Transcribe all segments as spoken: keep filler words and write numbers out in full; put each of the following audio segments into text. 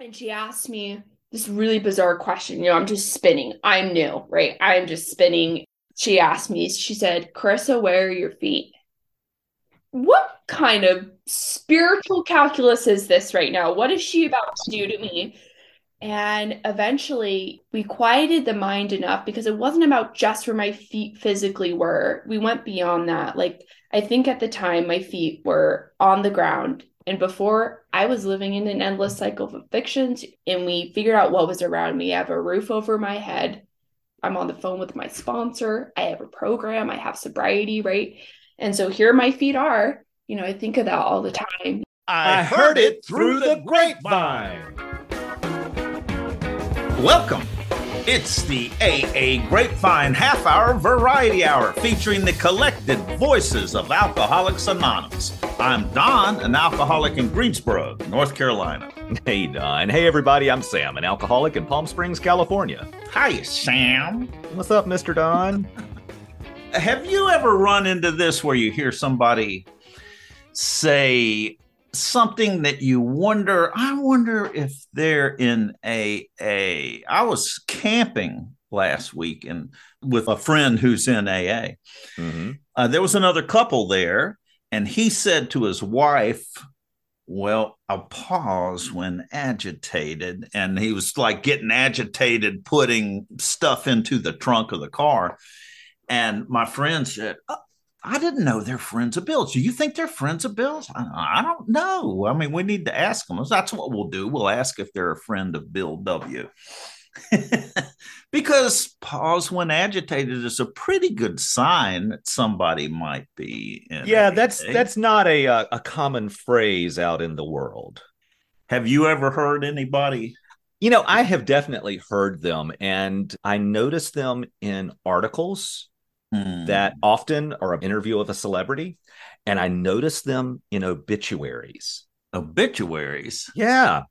And she asked me this really bizarre question. You know, I'm just spinning. I'm new, right? I'm just spinning. She asked me, she said, "Carissa, where are your feet?" What kind of spiritual calculus is this right now? What is she about to do to me? And eventually we quieted the mind enough, because it wasn't about just where my feet physically were. We went beyond that. Like, I think at the time my feet were on the ground, and before, I was living in an endless cycle of evictions, and we figured out what was around me. I have a roof over my head. I'm on the phone with my sponsor. I have a program. I have sobriety, right? And so here my feet are. You know, I think of that all the time. I heard it through the grapevine. Welcome. It's the A A Grapevine Half Hour Variety Hour, featuring the collected voices of Alcoholics Anonymous. I'm Don, an alcoholic in Greensboro, North Carolina. Hey, Don. Hey, everybody. I'm Sam, an alcoholic in Palm Springs, California. Hi, Sam. What's up, Mister Don? Have you ever run into this where you hear somebody say something that you wonder, I wonder if they're in A A? I was camping last week and with a friend who's in A A. Mm-hmm. Uh, there was another couple there, and he said to his wife, well, I'll pause when agitated. And he was like getting agitated, putting stuff into the trunk of the car. And my friend said, oh, I didn't know they're friends of Bill's. Do you think they're friends of Bill's? I, I don't know. I mean, we need to ask them. That's what we'll do. We'll ask if they're a friend of Bill W. Because pause when agitated is a pretty good sign that somebody might be in. Yeah, that's that's not a a common phrase out in the world. Have you ever heard anybody? You know, I have definitely heard them, and I notice them in articles. Mm. That often are an interview of a celebrity, and I notice them in obituaries. Obituaries? Yeah.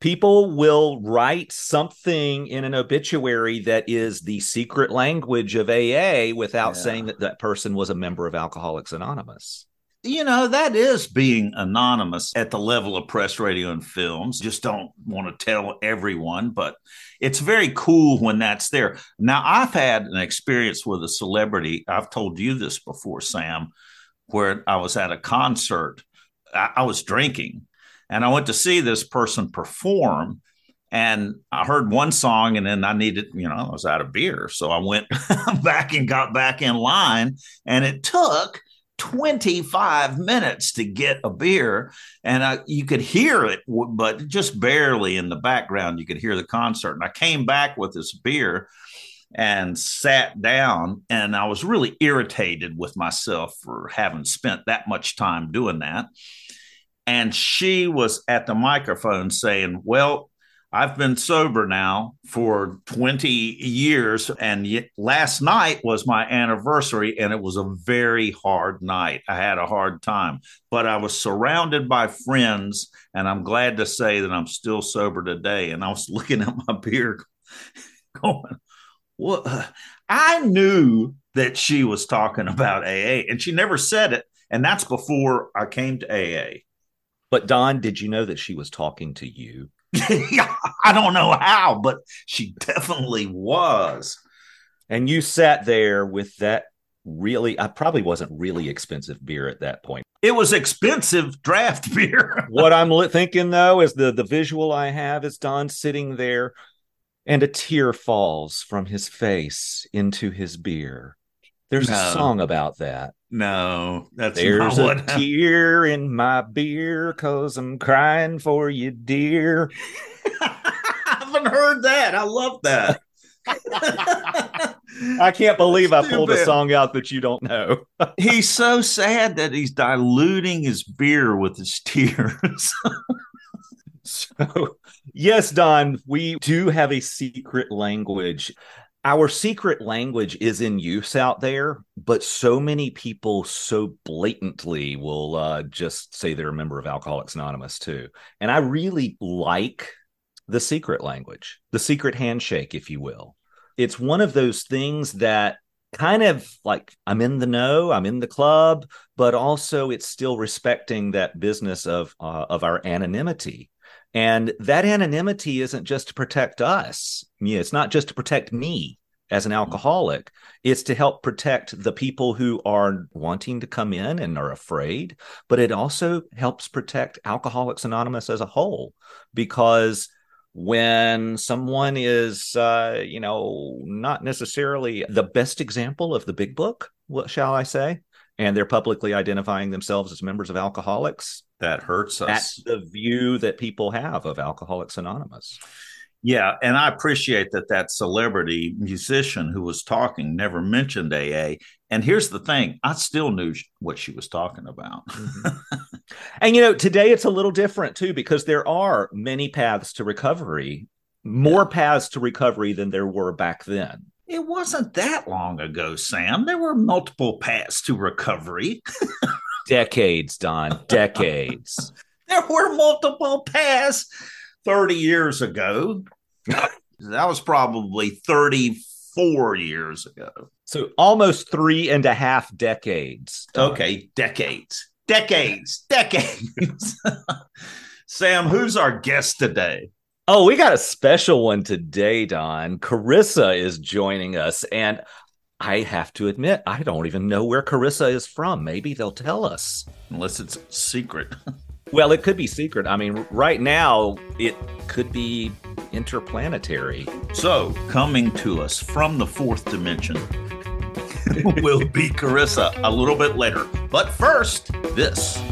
People will write something in an obituary that is the secret language of A A without yeah. saying that that person was a member of Alcoholics Anonymous. You know, that is being anonymous at the level of press, radio, and films. Just don't want to tell everyone, but it's very cool when that's there. Now, I've had an experience with a celebrity. I've told you this before, Sam, where I was at a concert. I, I was drinking, and I went to see this person perform, and I heard one song, and then I needed, you know, I was out of beer. So I went back and got back in line, and it took twenty-five minutes to get a beer, and I, you could hear it, but just barely in the background. You could hear the concert. And I came back with this beer and sat down, and I was really irritated with myself for having spent that much time doing that. And she was at the microphone saying, well, I've been sober now for twenty years, and last night was my anniversary, and it was a very hard night. I had a hard time, but I was surrounded by friends, and I'm glad to say that I'm still sober today. And I was looking at my beer going, what? I knew that she was talking about A A, and she never said it, and that's before I came to A A. But Don, did you know that she was talking to you? I don't know how, but she definitely was. And you sat there with that really, I probably wasn't really expensive beer at that point. It was expensive draft beer. What I'm thinking, though, is the, the visual I have is Don sitting there and a tear falls from his face into his beer. There's no. a song about that. No, that's There's not what a tear happened. In my beer, 'cause I'm crying for you, dear. I haven't heard that. I love that. I can't believe I pulled a song out that you don't know. He's so sad that he's diluting his beer with his tears. So, yes, Don, we do have a secret language. Our secret language is in use out there, but so many people so blatantly will uh, just say they're a member of Alcoholics Anonymous, too. And I really like the secret language, the secret handshake, if you will. It's one of those things that kind of like, I'm in the know, I'm in the club, but also it's still respecting that business of uh, of our anonymity. And that anonymity isn't just to protect us. You know, it's not just to protect me as an alcoholic. It's to help protect the people who are wanting to come in and are afraid. But it also helps protect Alcoholics Anonymous as a whole, because when someone is, uh, you know, not necessarily the best example of the big book, what shall I say, and they're publicly identifying themselves as members of Alcoholics, that hurts us. That's the view that people have of Alcoholics Anonymous. Yeah, and I appreciate that that celebrity musician who was talking never mentioned A A. And here's the thing, I still knew what she was talking about. Mm-hmm. And, you know, today it's a little different, too, because there are many paths to recovery, more yeah. paths to recovery than there were back then. It wasn't that long ago, Sam. There were multiple paths to recovery. Decades, Don, decades. There were multiple paths. thirty years ago. That was probably thirty-four years ago. So almost three and a half decades. Time. Okay, decades, decades, decades. Sam, who's our guest today? Oh, we got a special one today, Don. Carissa is joining us. And I have to admit, I don't even know where Carissa is from. Maybe they'll tell us. Unless it's secret. Well, it could be secret. I mean, right now, it could be interplanetary. So, coming to us from the fourth dimension will be Carissa a little bit later. But first, this.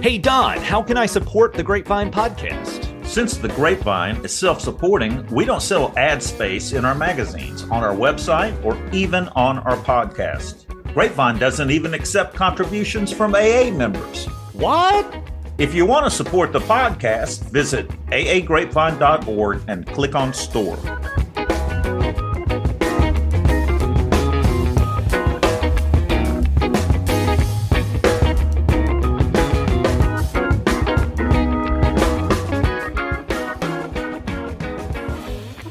Hey, Don, how can I support the Grapevine podcast? Since The Grapevine is self-supporting, we don't sell ad space in our magazines, on our website, or even on our podcast. Grapevine doesn't even accept contributions from A A members. What? If you want to support the podcast, visit a a grapevine dot org and click on Store.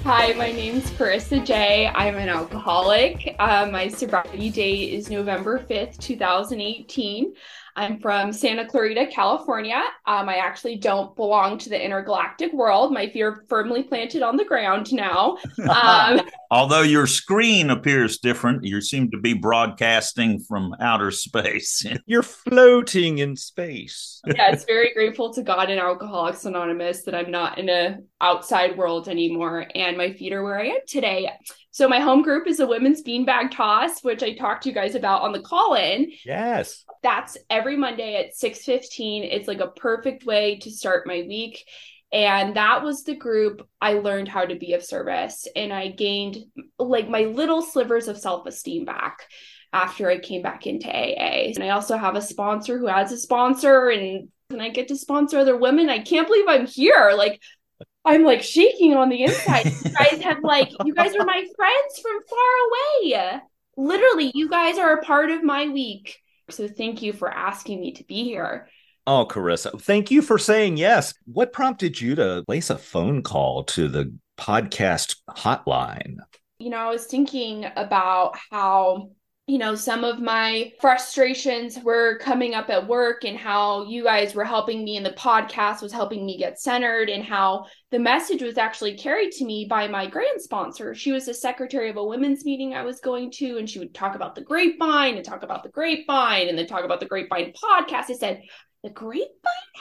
Hi, my name's Carissa J. I'm an alcoholic. Uh, my sobriety date is November fifth, twenty eighteen. I'm from Santa Clarita, California. Um, I actually don't belong to the intergalactic world. My feet are firmly planted on the ground now. Um, Although your screen appears different, you seem to be broadcasting from outer space. You're floating in space. Yes, very grateful to God and Alcoholics Anonymous that I'm not in a outside world anymore. And my feet are where I am today. So my home group is a women's beanbag toss, which I talked to you guys about on the call-in. Yes. That's every Monday at six fifteen. It's like a perfect way to start my week. And that was the group I learned how to be of service. And I gained like my little slivers of self-esteem back after I came back into A A. And I also have a sponsor who has a sponsor, and, and I get to sponsor other women. I can't believe I'm here. Like, I'm like shaking on the inside. You guys have like, you guys are my friends from far away. Literally, you guys are a part of my week. So thank you for asking me to be here. Oh, Carissa, thank you for saying yes. What prompted you to place a phone call to the podcast hotline? You know, I was thinking about how, you know, some of my frustrations were coming up at work, and how you guys were helping me, and the podcast was helping me get centered, and how the message was actually carried to me by my grand sponsor. She was the secretary of a women's meeting I was going to, and she would talk about the grapevine and talk about the grapevine and then talk about the grapevine podcast. I said, the grapevine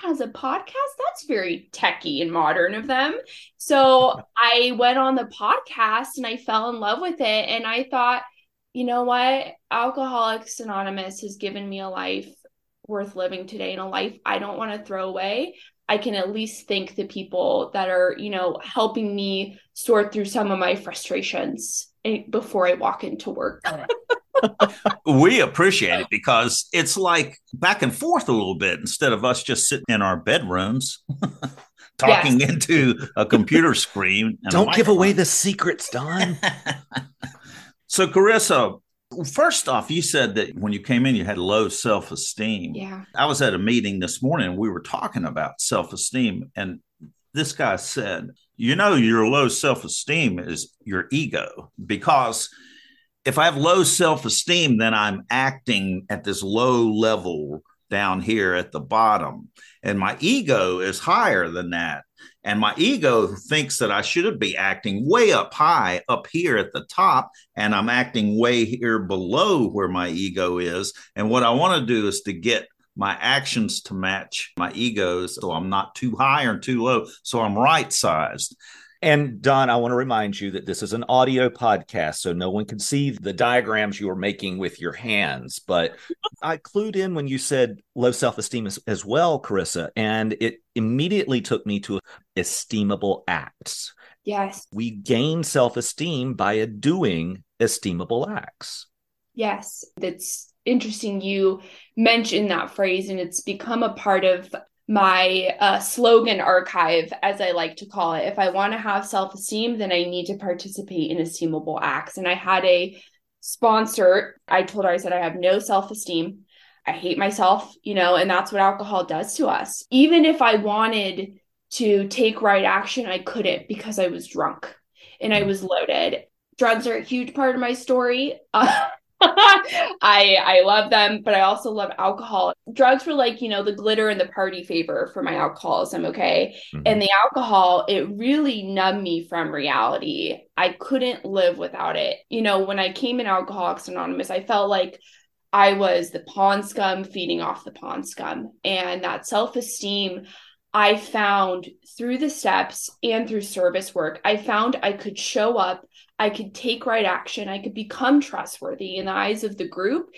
has a podcast? That's very techie and modern of them. So I went on the podcast and I fell in love with it. And I thought, you know what? Alcoholics Anonymous has given me a life worth living today, and a life I don't want to throw away. I can at least thank the people that are, you know, helping me sort through some of my frustrations before I walk into work. We appreciate it, because it's like back and forth a little bit instead of us just sitting in our bedrooms. Talking yes. into a computer screen. And don't give away the secrets, Don. So, Carissa, first off, you said that when you came in, you had low self-esteem. Yeah. I was at a meeting this morning, and we were talking about self-esteem, and this guy said, you know, your low self-esteem is your ego, because if I have low self-esteem, then I'm acting at this low level down here at the bottom. And my ego is higher than that. And my ego thinks that I should be acting way up high up here at the top, and I'm acting way here below where my ego is. And what I want to do is to get my actions to match my ego, so I'm not too high or too low, so I'm right-sized. And Don, I want to remind you that this is an audio podcast, so no one can see the diagrams you are making with your hands. But I clued in when you said low self-esteem as, as well, Carissa, and it immediately took me to esteemable acts. Yes. We gain self-esteem by doing esteemable acts. Yes, that's interesting. You mentioned that phrase, and it's become a part of my uh, slogan archive, as I like to call it. If I want to have self-esteem, then I need to participate in esteemable acts. And I had a sponsor. I told her, I said, I have no self-esteem. I hate myself, you know, and that's what alcohol does to us. Even if I wanted to take right action, I couldn't because I was drunk and I was loaded. Drugs are a huge part of my story. Uh- I I love them, but I also love alcohol. Drugs were like, you know, the glitter and the party favor for my alcoholism, okay? Mm-hmm. And the alcohol, it really numbed me from reality. I couldn't live without it. You know, when I came in Alcoholics Anonymous, I felt like I was the pawn scum feeding off the pawn scum. And that self-esteem I found through the steps and through service work. I found I could show up, I could take right action, I could become trustworthy in the eyes of the group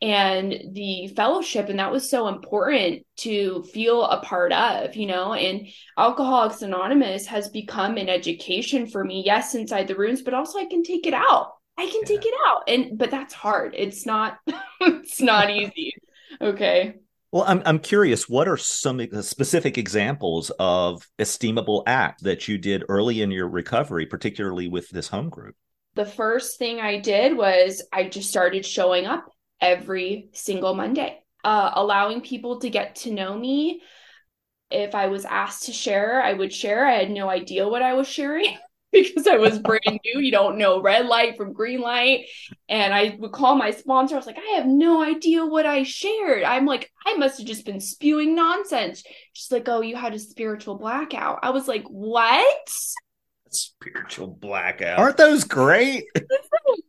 and the fellowship. And that was so important to feel a part of, you know, and Alcoholics Anonymous has become an education for me. Yes, inside the rooms, but also I can take it out. I can yeah. take it out. And, but that's hard. It's not, it's not easy. Okay. Well, I'm I'm curious, what are some specific examples of esteemable acts that you did early in your recovery, particularly with this home group? The first thing I did was I just started showing up every single Monday, uh, allowing people to get to know me. If I was asked to share, I would share. I had no idea what I was sharing because I was brand new. You don't know red light from green light. And I would call my sponsor. I was like, I have no idea what I shared. I'm like, I must have just been spewing nonsense. She's like, oh, you had a spiritual blackout. I was like, what? Spiritual blackout. Aren't those great?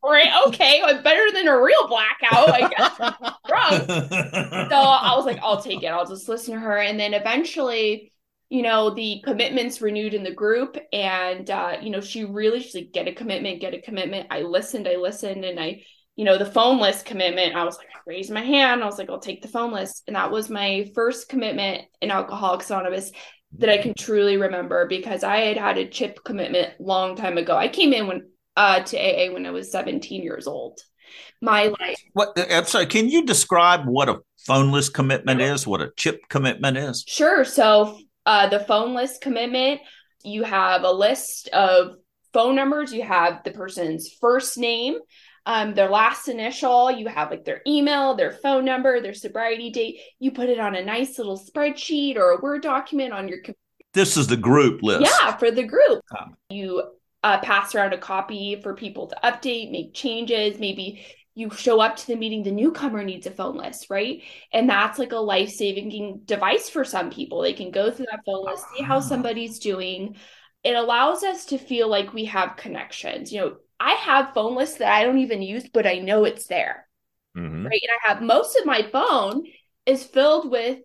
Great. Okay. Better than a real blackout, I guess. So I was like, I'll take it. I'll just listen to her. And then eventually, you know, the commitments renewed in the group. And, uh, you know, she really, she's like, get a commitment, get a commitment. I listened, I listened. And I, you know, the phone list commitment, I was like, I raised my hand. I was like, I'll take the phone list. And that was my first commitment in Alcoholics Anonymous that I can truly remember, because I had had a CHIP commitment long time ago. I came in when uh, to A A when I was seventeen years old. My life. What, I'm sorry, can you describe what a phone list commitment yeah. is? What a CHIP commitment is? Sure. So Uh, the phone list commitment, you have a list of phone numbers. You have the person's first name, um, their last initial. You have like their email, their phone number, their sobriety date. You put it on a nice little spreadsheet or a Word document on your computer. This is the group list. Yeah, for the group. Oh. You uh, pass around a copy for people to update, make changes, maybe. You show up to the meeting, the newcomer needs a phone list, right? And that's like a life-saving device for some people. They can go through that phone list, see how somebody's doing. It allows us to feel like we have connections. You know, I have phone lists that I don't even use, but I know it's there, mm-hmm. right? And I have most of my phone is filled with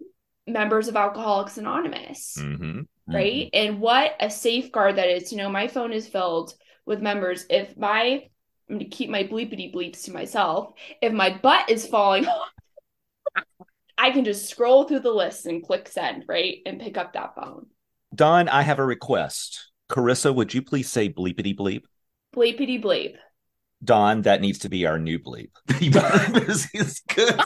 members of Alcoholics Anonymous, mm-hmm. right? Mm-hmm. And what a safeguard that is. You know, my phone is filled with members. If my I'm going to keep my bleepity bleeps to myself. If my butt is falling off, I can just scroll through the list and click send, right? And pick up that phone. Don, I have a request. Carissa, would you please say bleepity bleep? Bleepity bleep. Don, that needs to be our new bleep. It's good.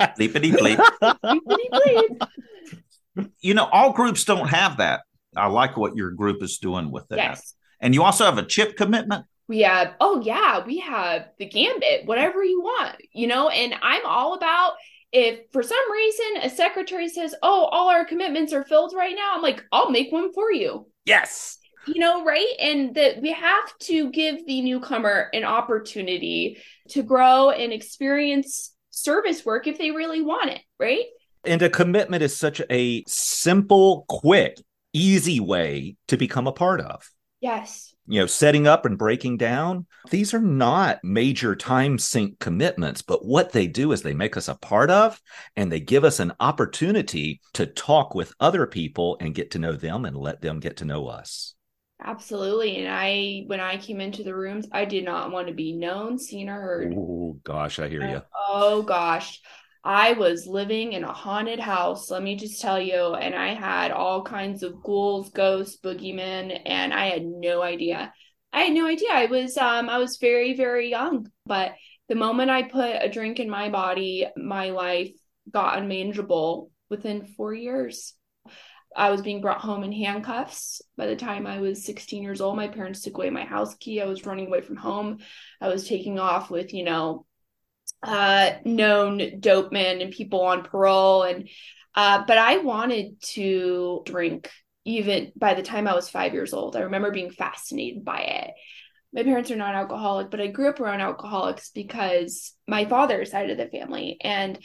Bleepity bleep. Bleepity bleep. You know, all groups don't have that. I like what your group is doing with that. Yes. And you also have a CHIP commitment. We have, oh yeah, we have the gambit, whatever you want, you know, and I'm all about, if for some reason a secretary says, oh, all our commitments are filled right now, I'm like, I'll make one for you. Yes. you know, right? And that we have to give the newcomer an opportunity to grow and experience service work if they really want it, right? And a commitment is such a simple, quick, easy way to become a part of. Yes. You know, setting up and breaking down, these are not major time sink commitments, but what they do is they make us a part of, and they give us an opportunity to talk with other people and get to know them and let them get to know us. Absolutely. And I, when I came into the rooms, I did not want to be known, seen, or heard. Oh gosh, I hear you. Oh gosh. I was living in a haunted house, let me just tell you, and I had all kinds of ghouls, ghosts, boogeymen, and I had no idea. I had no idea. I was um, I was very, very young, but the moment I put a drink in my body, my life got unmanageable within four years. I was being brought home in handcuffs. By the time I was sixteen years old, my parents took away my house key. I was running away from home. I was taking off with, you know, uh known dope men and people on parole, and uh but I wanted to drink even by the time I was five years old. I remember being fascinated by it. My parents are not alcoholic, but I grew up around alcoholics because my father's side of the family, and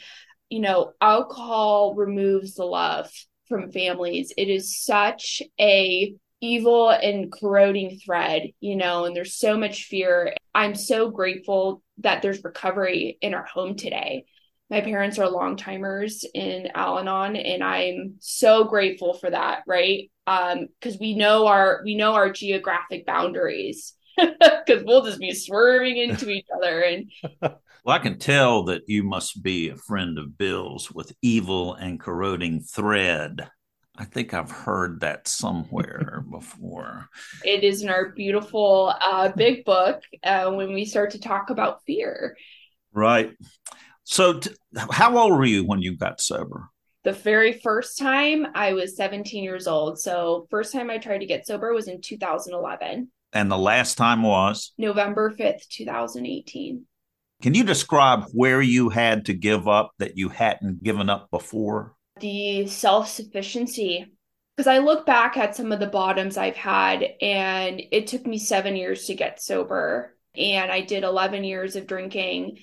you know, alcohol removes the love from families. It is such a evil and corroding thread, you know, and there's so much fear. I'm so grateful that there's recovery in our home today. My parents are long timers in Al-Anon, and I'm so grateful for that, right? Um, because we know our we know our geographic boundaries, because we'll just be swerving into each other. And well, I can tell that you must be a friend of Bill's with evil and corroding thread. I think I've heard that somewhere before. It is in our beautiful uh, big book uh, when we start to talk about fear. Right. So t- how old were you when you got sober? The very first time I was seventeen years old. So first time I tried to get sober was in two thousand eleven. And the last time was? November fifth, twenty eighteen. Can you describe where you had to give up that you hadn't given up before? The self-sufficiency, because I look back at some of the bottoms I've had, and it took me seven years to get sober, and I did eleven years of drinking.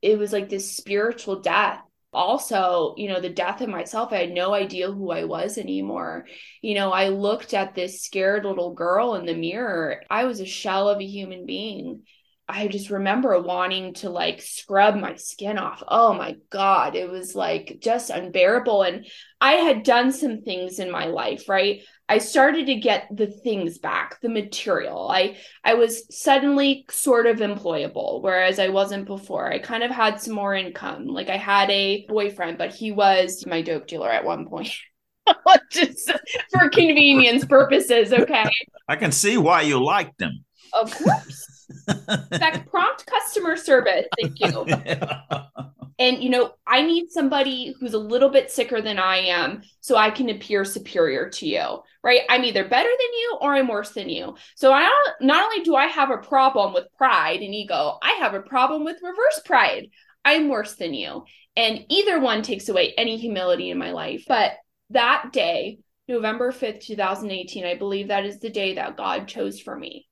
It was like this spiritual death. Also, you know, the death of myself. I had no idea who I was anymore. You know, I looked at this scared little girl in the mirror. I was a shell of a human being. I just remember wanting to like scrub my skin off. Oh my God. It was like just unbearable. And I had done some things in my life, right? I started to get the things back, the material. I, I was suddenly sort of employable, whereas I wasn't before. I kind of had some more income. Like I had a boyfriend, but he was my dope dealer at one point. Just for convenience purposes. Okay. I can see why you liked him. Of course. In fact, prompt customer service. Thank you. And, you know, I need somebody who's a little bit sicker than I am so I can appear superior to you, right? I'm either better than you or I'm worse than you. So I don't, not only do I have a problem with pride and ego, I have a problem with reverse pride. I'm worse than you. And either one takes away any humility in my life. But that day, November fifth, twenty eighteen, I believe that is the day that God chose for me.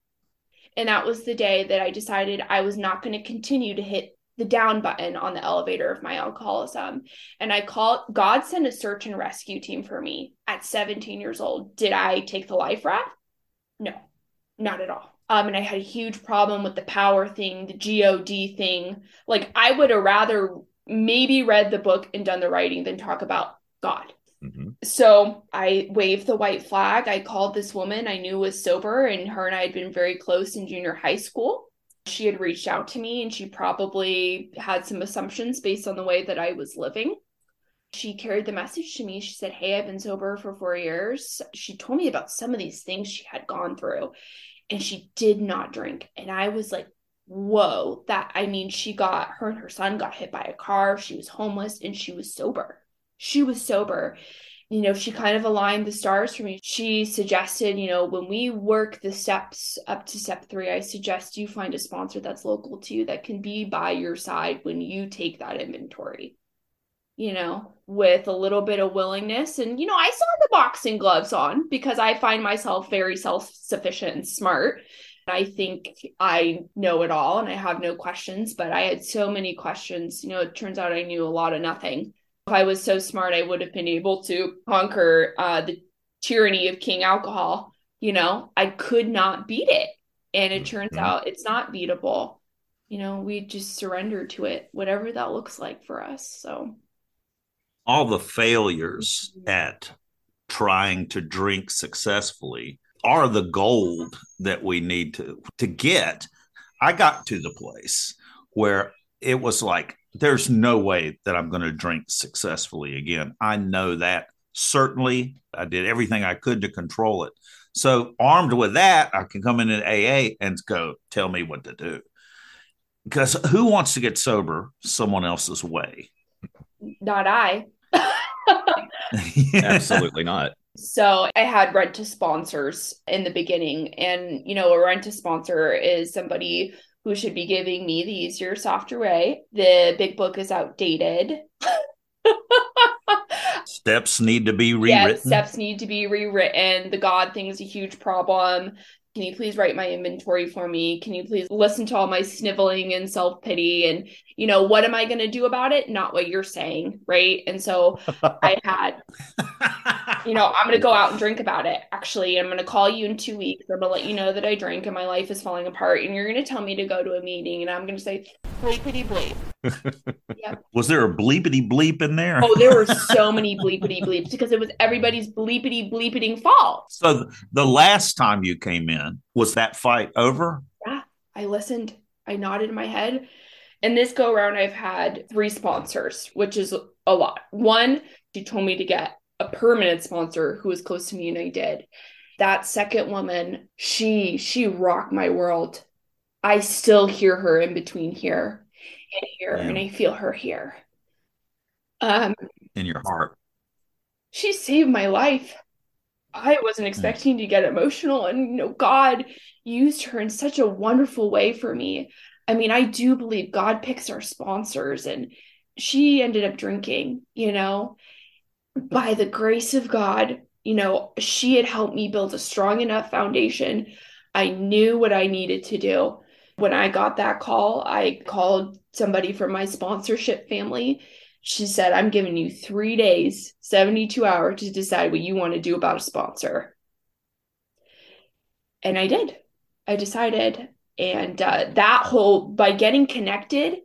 And that was the day that I decided I was not going to continue to hit the down button on the elevator of my alcoholism. And I called, God sent a search and rescue team for me at seventeen years old. Did I take the life raft? No, not at all. Um, and I had a huge problem with the power thing, the G O D thing. Like I would have rather maybe read the book and done the writing than talk about God. Mm-hmm. So I waved the white flag. I called this woman I knew was sober, and her and I had been very close in junior high school. She had reached out to me, and she probably had some assumptions based on the way that I was living. She carried the message to me. She said, hey, I've been sober for four years. She told me about some of these things she had gone through, and she did not drink. And I was like, whoa, that, I mean, she got, her and her son got hit by a car. She was homeless, and she was sober. She was sober. You know, she kind of aligned the stars for me. She suggested, you know, when we work the steps up to step three, I suggest you find a sponsor that's local to you that can be by your side when you take that inventory. you know, with a little bit of willingness. And, you know, I still have the boxing gloves on because I find myself very self-sufficient and smart. I think I know it all and I have no questions, but I had so many questions. You know, it turns out I knew a lot of nothing. If I was so smart, I would have been able to conquer uh, the tyranny of King Alcohol. You know, I could not beat it. And it turns mm-hmm. out it's not beatable. You know, we just surrender to it, whatever that looks like for us. So all the failures mm-hmm. at trying to drink successfully are the gold that we need to, to get. I got to the place where it was like, there's no way that I'm going to drink successfully again. I know that certainly. I did everything I could to control it. So armed with that, I can come in at A A and go, tell me what to do. Because who wants to get sober someone else's way? Not I. Absolutely not. So I had rent to sponsors in the beginning. And, you know, a rent to sponsor is somebody who should be giving me the easier, softer way. The big book is outdated. Steps need to be rewritten. Yeah, steps need to be rewritten. The God thing is a huge problem. Can you please write my inventory for me? Can you please listen to all my sniveling and self-pity? And, you know, what am I going to do about it? Not what you're saying, right? And so I had, you know, I'm going to go out and drink about it. Actually, I'm going to call you in two weeks. I'm going to let you know that I drink and my life is falling apart. And you're going to tell me to go to a meeting. And I'm going to say, bleepity bleep. Yep. Was there a bleepity bleep in there? Oh, there were so many bleepity bleeps because it was everybody's bleepity bleepiting fault. So the last time you came in, was that fight over? Yeah, I listened. I nodded my head. And this go around, I've had three sponsors, which is a lot. One, she told me to get a permanent sponsor who was close to me, and I did. That second woman, she she rocked my world. I still hear her in between here and here, yeah. And I feel her here. Um, in your heart. She saved my life. I wasn't expecting to get emotional, and you know, God used her in such a wonderful way for me. I mean, I do believe God picks our sponsors, and she ended up drinking, you know, by the grace of God. You know, she had helped me build a strong enough foundation. I knew what I needed to do. When I got that call, I called somebody from my sponsorship family. She said, I'm giving you three days, seventy-two hours to decide what you want to do about a sponsor. And I did. I decided. And uh, that whole, by getting connected,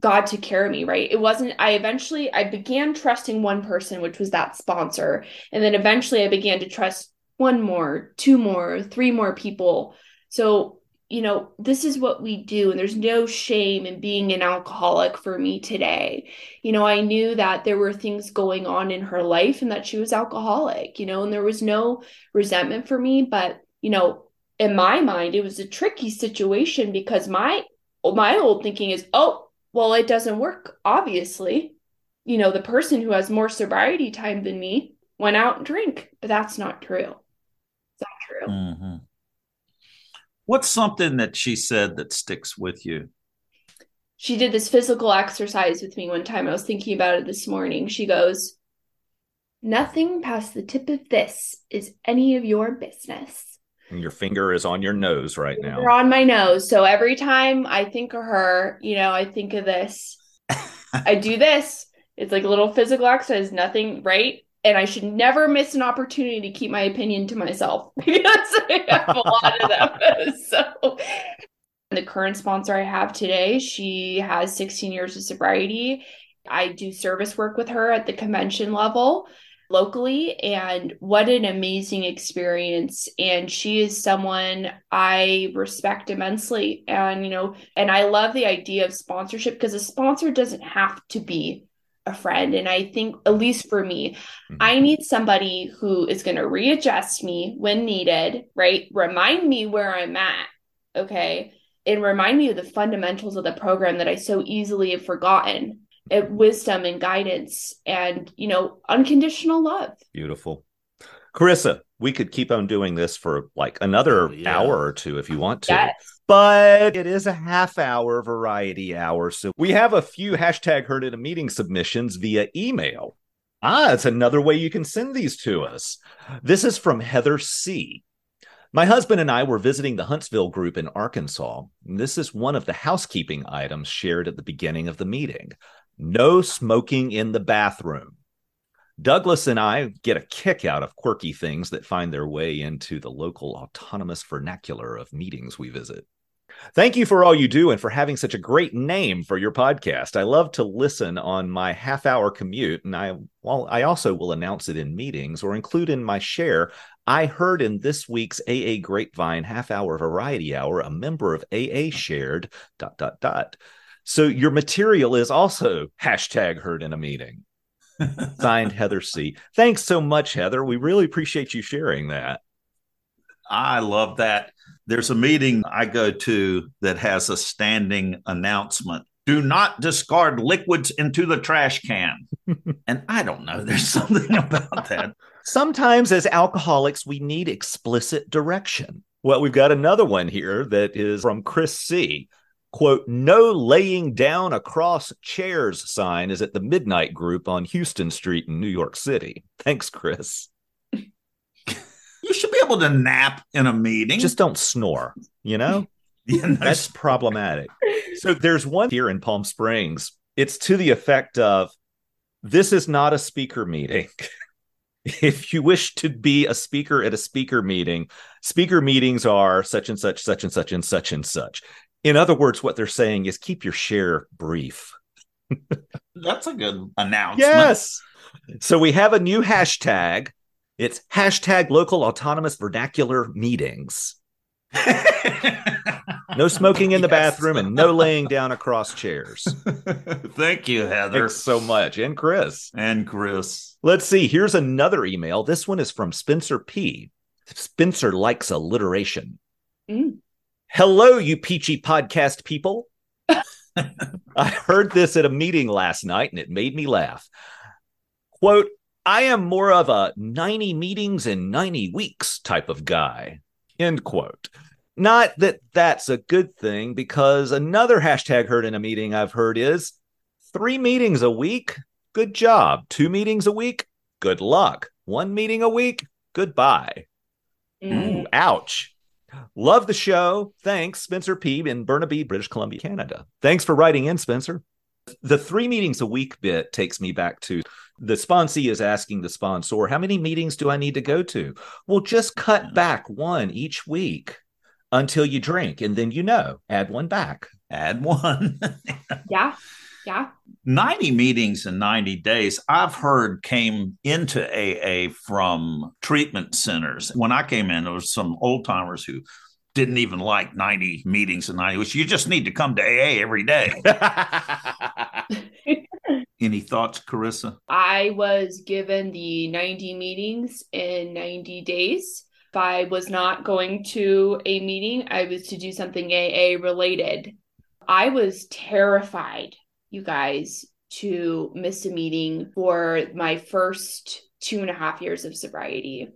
God took care of me, right? It wasn't, I eventually, I began trusting one person, which was that sponsor. And then eventually I began to trust one more, two more, three more people. So, you know, this is what we do. And there's no shame in being an alcoholic for me today. You know, I knew that there were things going on in her life and that she was alcoholic, you know, and there was no resentment for me. But, you know, in my mind, it was a tricky situation because my, my old thinking is, oh, well, it doesn't work. Obviously, you know, the person who has more sobriety time than me went out and drank, but that's not true. It's not true. Mm-hmm. What's something that she said that sticks with you? She did this physical exercise with me one time. I was thinking about it this morning. She goes, nothing past the tip of this is any of your business. And your finger is on your nose right now. You're on my nose. So every time I think of her, you know, I think of this. I do this. It's like a little physical exercise, nothing, right? And I should never miss an opportunity to keep my opinion to myself because I have a lot of them. So the current sponsor I have today, she has sixteen years of sobriety. I do service work with her at the convention level locally. And what an amazing experience. And she is someone I respect immensely. And, you know, and I love the idea of sponsorship because a sponsor doesn't have to be a friend. And I think, at least for me, mm-hmm. I need somebody who is going to readjust me when needed, right? Remind me where I'm at. Okay. And remind me of the fundamentals of the program that I so easily have forgotten. It, wisdom and guidance and, you know, unconditional love. Beautiful. Carissa, we could keep on doing this for like another yeah. hour or two if you want to. Yes. But it is a half hour variety hour. So we have a few hashtag heard at a meeting submissions via email. Ah, it's another way you can send these to us. This is from Heather C. My husband and I were visiting the Huntsville group in Arkansas. This is one of the housekeeping items shared at the beginning of the meeting. No smoking in the bathroom. Douglas and I get a kick out of quirky things that find their way into the local autonomous vernacular of meetings we visit. Thank you for all you do and for having such a great name for your podcast. I love to listen on my half-hour commute, and I, well, I also will announce it in meetings or include in my share. I heard in this week's A A Grapevine half-hour variety hour, a member of A A shared dot, dot, dot. So your material is also hashtag heard in a meeting. Signed, Heather C. Thanks so much, Heather. We really appreciate you sharing that. I love that. There's a meeting I go to that has a standing announcement. Do not discard liquids into the trash can. And I don't know. There's something about that. Sometimes as alcoholics, we need explicit direction. Well, we've got another one here that is from Chris C. Quote, no laying down across chairs sign is at the Midnight Group on Houston Street in New York City. Thanks, Chris. You should be able to nap in a meeting. Just don't snore, you know? Yeah, no, that's problematic. So there's one here in Palm Springs. It's to the effect of, this is not a speaker meeting. If you wish to be a speaker at a speaker meeting, speaker meetings are such and such, such and such, and such and such. In other words, what they're saying is keep your share brief. That's a good announcement. Yes. So we have a new hashtag. It's hashtag local autonomous vernacular meetings. No smoking in the yes. bathroom and no laying down across chairs. Thank you, Heather. Thanks so much. And Chris. And Chris. Let's see. Here's another email. This one is from Spencer P. Spencer likes alliteration. Mm. Hello, you peachy podcast people. I heard this at a meeting last night, and it made me laugh. Quote, I am more of a ninety meetings in ninety weeks type of guy, end quote. Not that that's a good thing, because another hashtag heard in a meeting I've heard is three meetings a week, good job. Two meetings a week, good luck. One meeting a week, goodbye. Mm. Ooh, ouch. Love the show. Thanks, Spencer P. in Burnaby, British Columbia, Canada. Thanks for writing in, Spencer. The three meetings a week bit takes me back to the sponsee is asking the sponsor, how many meetings do I need to go to? Well, just cut back one each week until you drink. And then, you know, add one back. Add one. Yeah. Yeah. ninety meetings in ninety days, I've heard came into A A from treatment centers. When I came in, there was some old timers who didn't even like ninety meetings in ninety, which you just need to come to A A every day. Any thoughts, Carissa? I was given the ninety meetings in ninety days. If I was not going to a meeting, I was to do something A A related. I was terrified, you guys, to miss a meeting for my first two and a half years of sobriety.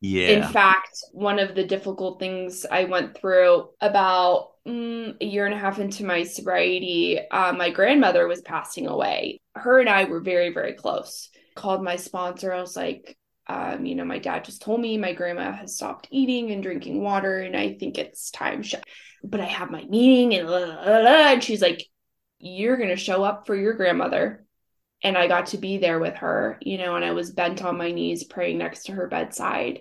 Yeah. In fact, one of the difficult things I went through about mm, a year and a half into my sobriety, uh, my grandmother was passing away. Her and I were very, very close. Called my sponsor. I was like, um, you know, my dad just told me my grandma has stopped eating and drinking water, and I think it's time. Sh- but I have my meeting, and, blah, blah, blah, and she's like, you're going to show up for your grandmother. And I got to be there with her, you know, and I was bent on my knees praying next to her bedside.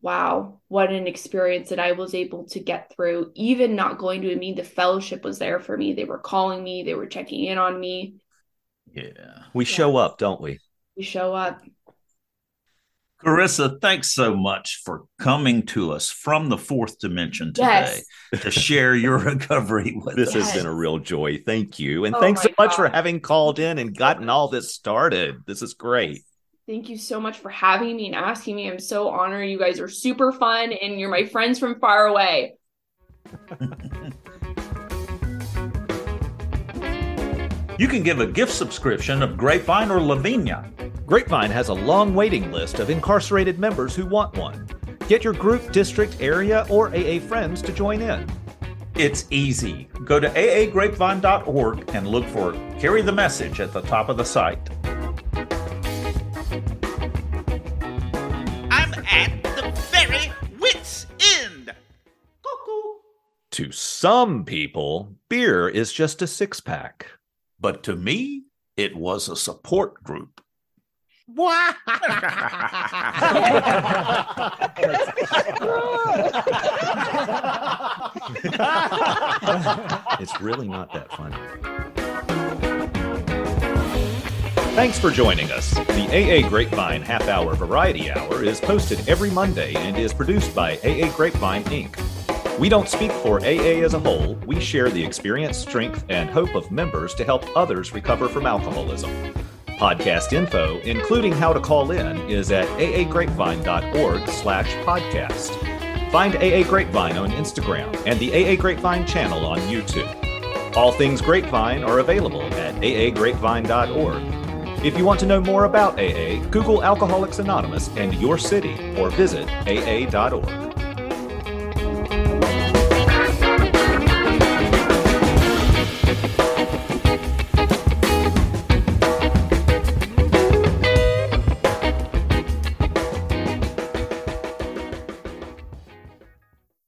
Wow. What an experience that I was able to get through. Even not going to a meeting, the fellowship was there for me. They were calling me. They were checking in on me. Yeah. We yeah. show up, don't we? We show up. Carissa, thanks so much for coming to us from the fourth dimension today yes. to share your recovery with this us. This has been a real joy. Thank you. And oh thanks so much God. for having called in and gotten all this started. This is great. Thank you so much for having me and asking me. I'm so honored. You guys are super fun, and you're my friends from far away. You can give a gift subscription of Grapevine or Lavinia. Grapevine has a long waiting list of incarcerated members who want one. Get your group, district, area, or A A friends to join in. It's easy. Go to a a grapevine dot org and look for Carry the Message at the top of the site. I'm at the very wit's end. Cuckoo. To some people, beer is just a six-pack. But to me, it was a support group. Wow. It's really not that funny. Thanks for joining us. The A A Grapevine Half Hour Variety Hour is posted every Monday and is produced by A A Grapevine, Incorporated. We don't speak for A A as a whole. We share the experience, strength, and hope of members to help others recover from alcoholism. Podcast info, including how to call in, is at a a grapevine dot org slash podcast. Find A A Grapevine on Instagram and the A A Grapevine channel on YouTube. All things Grapevine are available at a a grapevine dot org. If you want to know more about A A, Google Alcoholics Anonymous and your city or visit a a dot org.